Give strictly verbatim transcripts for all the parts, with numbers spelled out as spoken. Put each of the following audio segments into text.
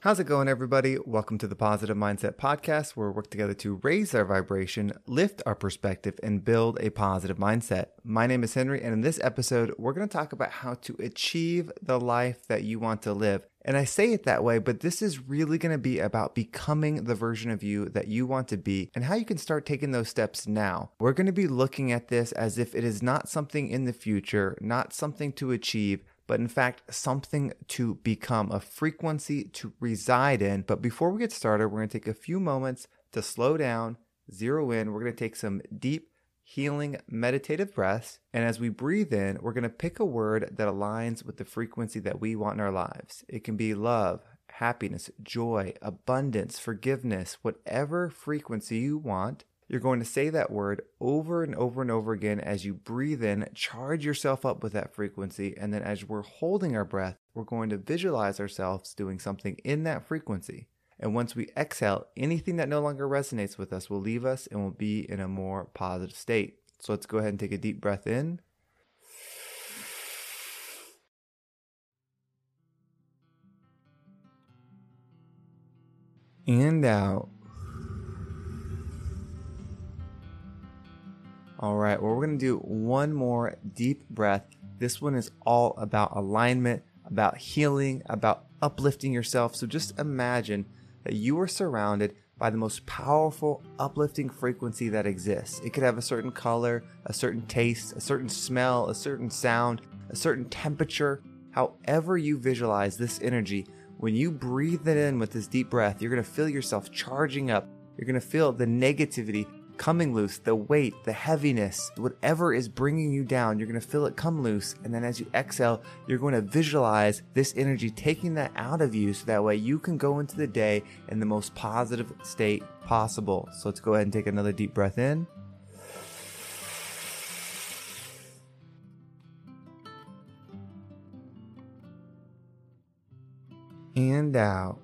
How's it going, everybody? Welcome to the Positive Mindset Podcast, where we work together to raise our vibration, lift our perspective, and build a positive mindset. My name is Henry, and in this episode, we're going to talk about how to achieve the life that you want to live. And I say it that way, but this is really going to be about becoming the version of you that you want to be and how you can start taking those steps now. We're going to be looking at this as if it is not something in the future, not something to achieve, but in fact, something to become, a frequency to reside in. But before we get started, we're going to take a few moments to slow down, zero in. We're going to take some deep, healing, meditative breaths. And as we breathe in, we're going to pick a word that aligns with the frequency that we want in our lives. It can be love, happiness, joy, abundance, forgiveness, whatever frequency you want. You're going to say that word over and over and over again as you breathe in, charge yourself up with that frequency, and then as we're holding our breath, we're going to visualize ourselves doing something in that frequency. And once we exhale, anything that no longer resonates with us will leave us and we'll be in a more positive state. So let's go ahead and take a deep breath in. And out. All right, well, we're going to do one more deep breath. This one is all about alignment, about healing, about uplifting yourself. So just imagine that you are surrounded by the most powerful, uplifting frequency that exists. It could have a certain color, a certain taste, a certain smell, a certain sound, a certain temperature. However you visualize this energy, when you breathe it in with this deep breath, you're going to feel yourself charging up. You're going to feel the negativity coming loose, the weight, the heaviness, whatever is bringing you down, you're going to feel it come loose. And then as you exhale, you're going to visualize this energy, taking that out of you. So that way you can go into the day in the most positive state possible. So let's go ahead and take another deep breath in. And out.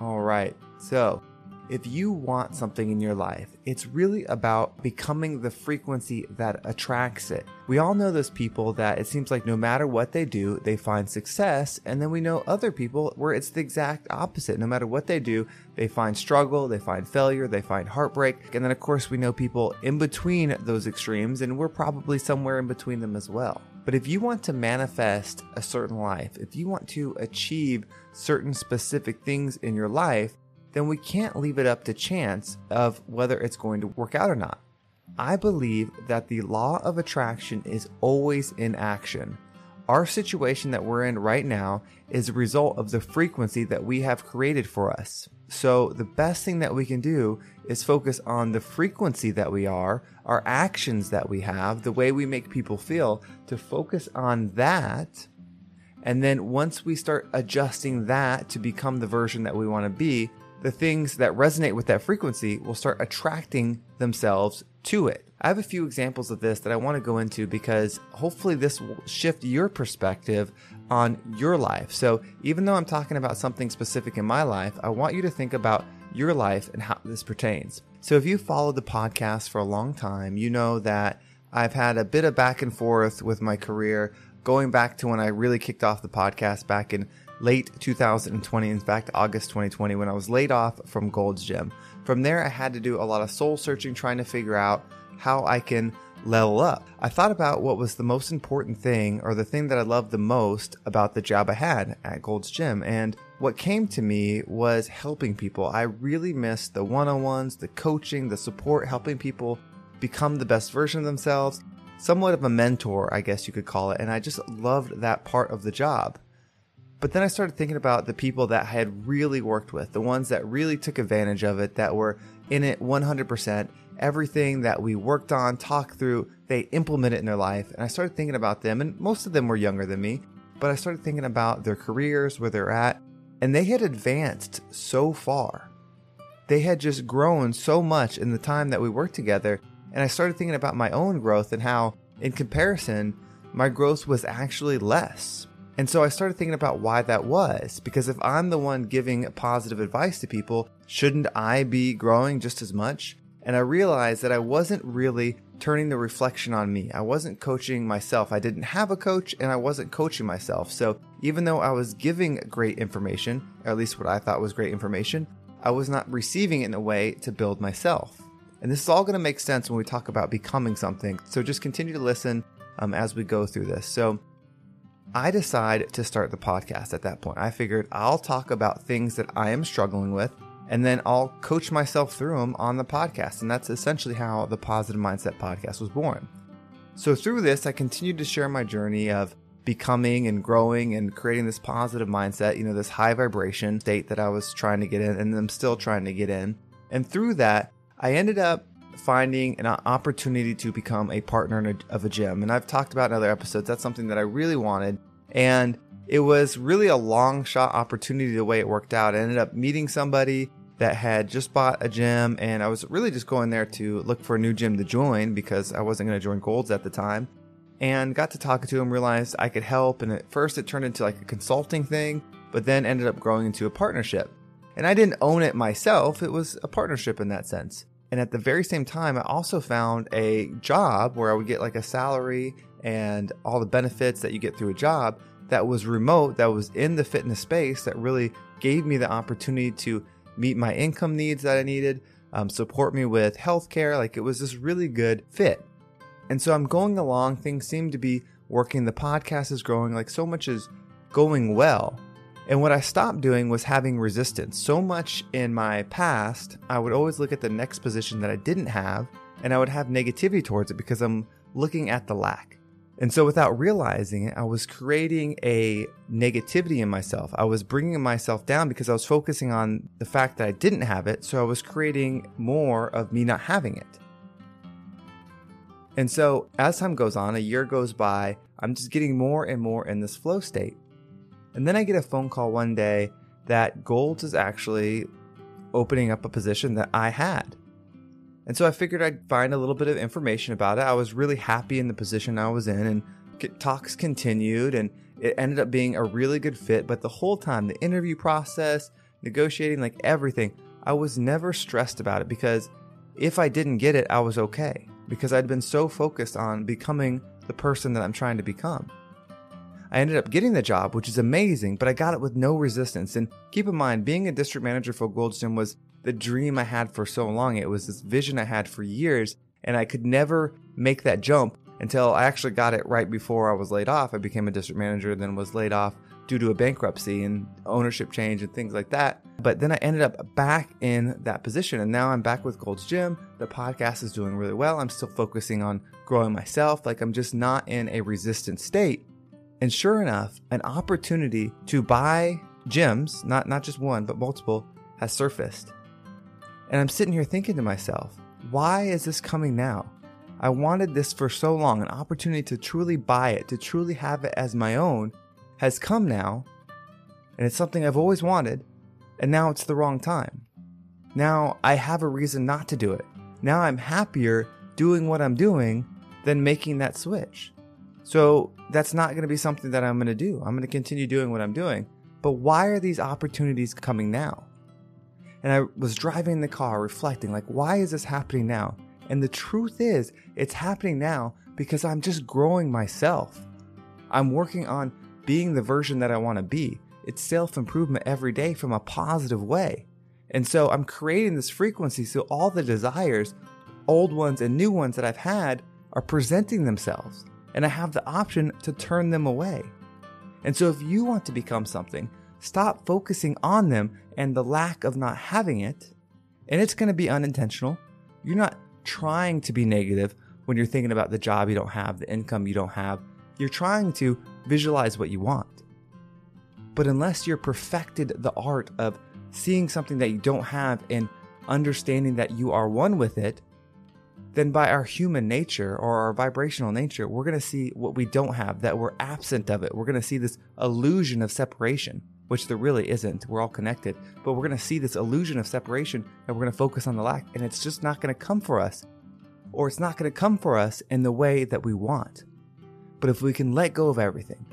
All right. So if you want something in your life, it's really about becoming the frequency that attracts it. We all know those people that it seems like no matter what they do, they find success. And then we know other people where it's the exact opposite. No matter what they do, they find struggle, they find failure, they find heartbreak. And then, of course, we know people in between those extremes, and we're probably somewhere in between them as well. But if you want to manifest a certain life, if you want to achieve certain specific things in your life, then we can't leave it up to chance of whether it's going to work out or not. I believe that the law of attraction is always in action. Our situation that we're in right now is a result of the frequency that we have created for us. So the best thing that we can do is focus on the frequency that we are, our actions that we have, the way we make people feel, to focus on that. And then once we start adjusting that to become the version that we want to be, the things that resonate with that frequency will start attracting themselves to it. I have a few examples of this that I want to go into because hopefully this will shift your perspective on your life. So even though I'm talking about something specific in my life, I want you to think about your life and how this pertains. So if you followed the podcast for a long time, you know that I've had a bit of back and forth with my career, going back to when I really kicked off the podcast back in late two thousand twenty, in fact, August twenty twenty, when I was laid off from Gold's Gym. From there, I had to do a lot of soul searching, trying to figure out how I can level up. I thought about what was the most important thing, or the thing that I loved the most about the job I had at Gold's Gym. And what came to me was helping people. I really missed the one-on-ones, the coaching, the support, helping people become the best version of themselves. Somewhat of a mentor, I guess you could call it. And I just loved that part of the job. But then I started thinking about the people that I had really worked with, the ones that really took advantage of it, that were in it one hundred percent everything that we worked on, talked through, they implement it in their life. And I started thinking about them, and most of them were younger than me, but I started thinking about their careers, where they're at, and they had advanced so far. They had just grown so much in the time that we worked together. And I started thinking about my own growth and how, in comparison, my growth was actually less. And so I started thinking about why that was, because if I'm the one giving positive advice to people, shouldn't I be growing just as much? And I realized that I wasn't really turning the reflection on me. I wasn't coaching myself. I didn't have a coach, and I wasn't coaching myself. So even though I was giving great information, or at least what I thought was great information, I was not receiving it in a way to build myself. And this is all going to make sense when we talk about becoming something. So just continue to listen um, as we go through this. So I decide to start the podcast at that point. I figured I'll talk about things that I am struggling with, and then I'll coach myself through them on the podcast. And that's essentially how the Positive Mindset Podcast was born. So through this, I continued to share my journey of becoming and growing and creating this positive mindset, you know, this high vibration state that I was trying to get in and I'm still trying to get in. And through that, I ended up finding an opportunity to become a partner in a, of a gym. And I've talked about in other episodes, that's something that I really wanted. And it was really a long shot opportunity the way it worked out. I ended up meeting somebody that had just bought a gym, and I was really just going there to look for a new gym to join because I wasn't going to join Gold's at the time. And got to talking to him, realized I could help. And at first it turned into like a consulting thing, but then ended up growing into a partnership. And I didn't own it myself. It was a partnership in that sense. And at the very same time, I also found a job where I would get like a salary and all the benefits that you get through a job that was remote, that was in the fitness space, that really gave me the opportunity to meet my income needs that I needed, um, support me with healthcare. Like, it was this really good fit. And so I'm going along, things seem to be working, the podcast is growing, like so much is going well. And what I stopped doing was having resistance. So much in my past, I would always look at the next position that I didn't have, and I would have negativity towards it because I'm looking at the lack. And so without realizing it, I was creating a negativity in myself. I was bringing myself down because I was focusing on the fact that I didn't have it. So I was creating more of me not having it. And so as time goes on, a year goes by, I'm just getting more and more in this flow state. And then I get a phone call one day that Gold's is actually opening up a position that I had. And so I figured I'd find a little bit of information about it. I was really happy in the position I was in, and talks continued, and it ended up being a really good fit. But the whole time, the interview process, negotiating, like everything, I was never stressed about it because if I didn't get it, I was okay because I'd been so focused on becoming the person that I'm trying to become. I ended up getting the job, which is amazing, but I got it with no resistance. And keep in mind, being a district manager for Gold's Gym was the dream I had for so long. It was this vision I had for years, and I could never make that jump until I actually got it right before I was laid off. I became a district manager, then was laid off due to a bankruptcy and ownership change and things like that. But then I ended up back in that position, and now I'm back with Gold's Gym. The podcast is doing really well. I'm still focusing on growing myself. Like, I'm just not in a resistant state. And sure enough, an opportunity to buy gyms, not, not just one, but multiple, has surfaced. And I'm sitting here thinking to myself, why is this coming now? I wanted this for so long. An opportunity to truly buy it, to truly have it as my own, has come now. And it's something I've always wanted. And now it's the wrong time. Now I have a reason not to do it. Now I'm happier doing what I'm doing than making that switch. So that's not going to be something that I'm going to do. I'm going to continue doing what I'm doing. But why are these opportunities coming now? And I was driving in the car reflecting, like, why is this happening now? And the truth is, it's happening now because I'm just growing myself. I'm working on being the version that I want to be. It's self-improvement every day from a positive way. And so I'm creating this frequency so all the desires, old ones and new ones that I've had, are presenting themselves. And I have the option to turn them away. And so if you want to become something, stop focusing on them and the lack of not having it. And it's going to be unintentional. You're not trying to be negative when you're thinking about the job you don't have, the income you don't have. You're trying to visualize what you want. But unless you're perfected the art of seeing something that you don't have and understanding that you are one with it, then by our human nature or our vibrational nature, we're going to see what we don't have, that we're absent of it. We're going to see this illusion of separation, which there really isn't. We're all connected, but we're going to see this illusion of separation and we're going to focus on the lack, and it's just not going to come for us, or it's not going to come for us in the way that we want. But if we can let go of everything,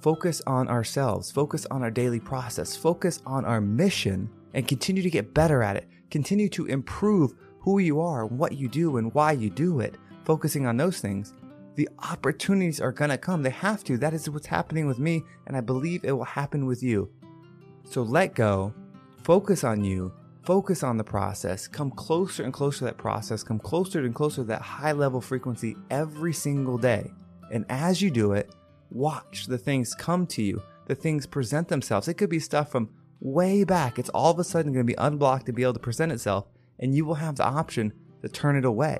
focus on ourselves, focus on our daily process, focus on our mission, and continue to get better at it, continue to improve who you are, what you do, and why you do it, focusing on those things, the opportunities are going to come. They have to. That is what's happening with me, and I believe it will happen with you. So let go, focus on you, focus on the process, come closer and closer to that process, come closer and closer to that high level frequency every single day. And as you do it, watch the things come to you, the things present themselves. It could be stuff from way back. It's all of a sudden going to be unblocked to be able to present itself, and you will have the option to turn it away.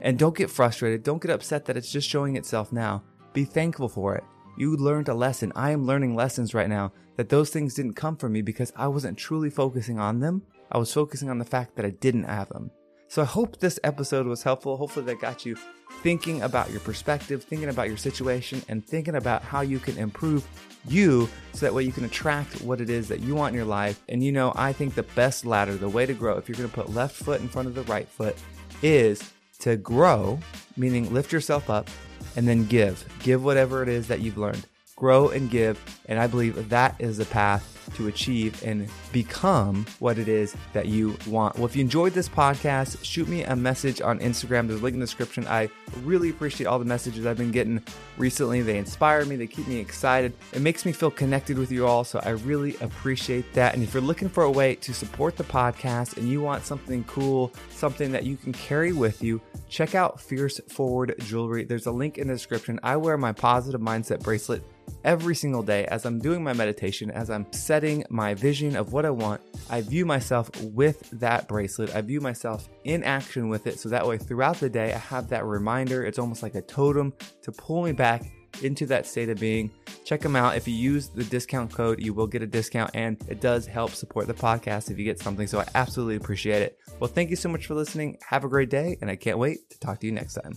And don't get frustrated. Don't get upset that it's just showing itself now. Be thankful for it. You learned a lesson. I am learning lessons right now that those things didn't come from me because I wasn't truly focusing on them. I was focusing on the fact that I didn't have them. So I hope this episode was helpful. Hopefully that got you thinking about your perspective, thinking about your situation, and thinking about how you can improve you so that way you can attract what it is that you want in your life. And you know, I think the best ladder, the way to grow, if you're going to put left foot in front of the right foot, is to grow, meaning lift yourself up, and then give. Give whatever it is that you've learned. Grow and give, and I believe that is the path to achieve and become what it is that you want. Well, if you enjoyed this podcast, shoot me a message on Instagram. There's a link in the description. I really appreciate all the messages I've been getting recently. They inspire me. They keep me excited. It makes me feel connected with you all, so I really appreciate that. And if you're looking for a way to support the podcast and you want something cool, something that you can carry with you, check out Fierce Forward Jewelry. There's a link in the description. I wear my Positive Mindset bracelet every single day as I'm doing my meditation, as I'm setting my vision of what I want. I view myself with that bracelet. I view myself in action with it. So that way throughout the day, I have that reminder. It's almost like a totem to pull me back into that state of being. Check them out. If you use the discount code, you will get a discount, and it does help support the podcast if you get something. So I absolutely appreciate it. Well, thank you so much for listening. Have a great day, and I can't wait to talk to you next time.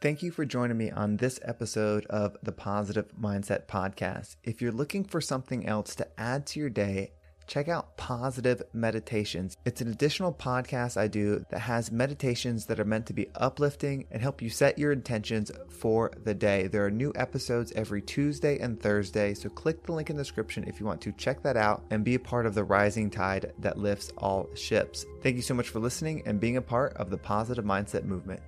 Thank you for joining me on this episode of the Positive Mindset Podcast. If you're looking for something else to add to your day, check out Positive Meditations. It's an additional podcast I do that has meditations that are meant to be uplifting and help you set your intentions for the day. There are new episodes every Tuesday and Thursday, so click the link in the description if you want to check that out and be a part of the rising tide that lifts all ships. Thank you so much for listening and being a part of the Positive Mindset Movement.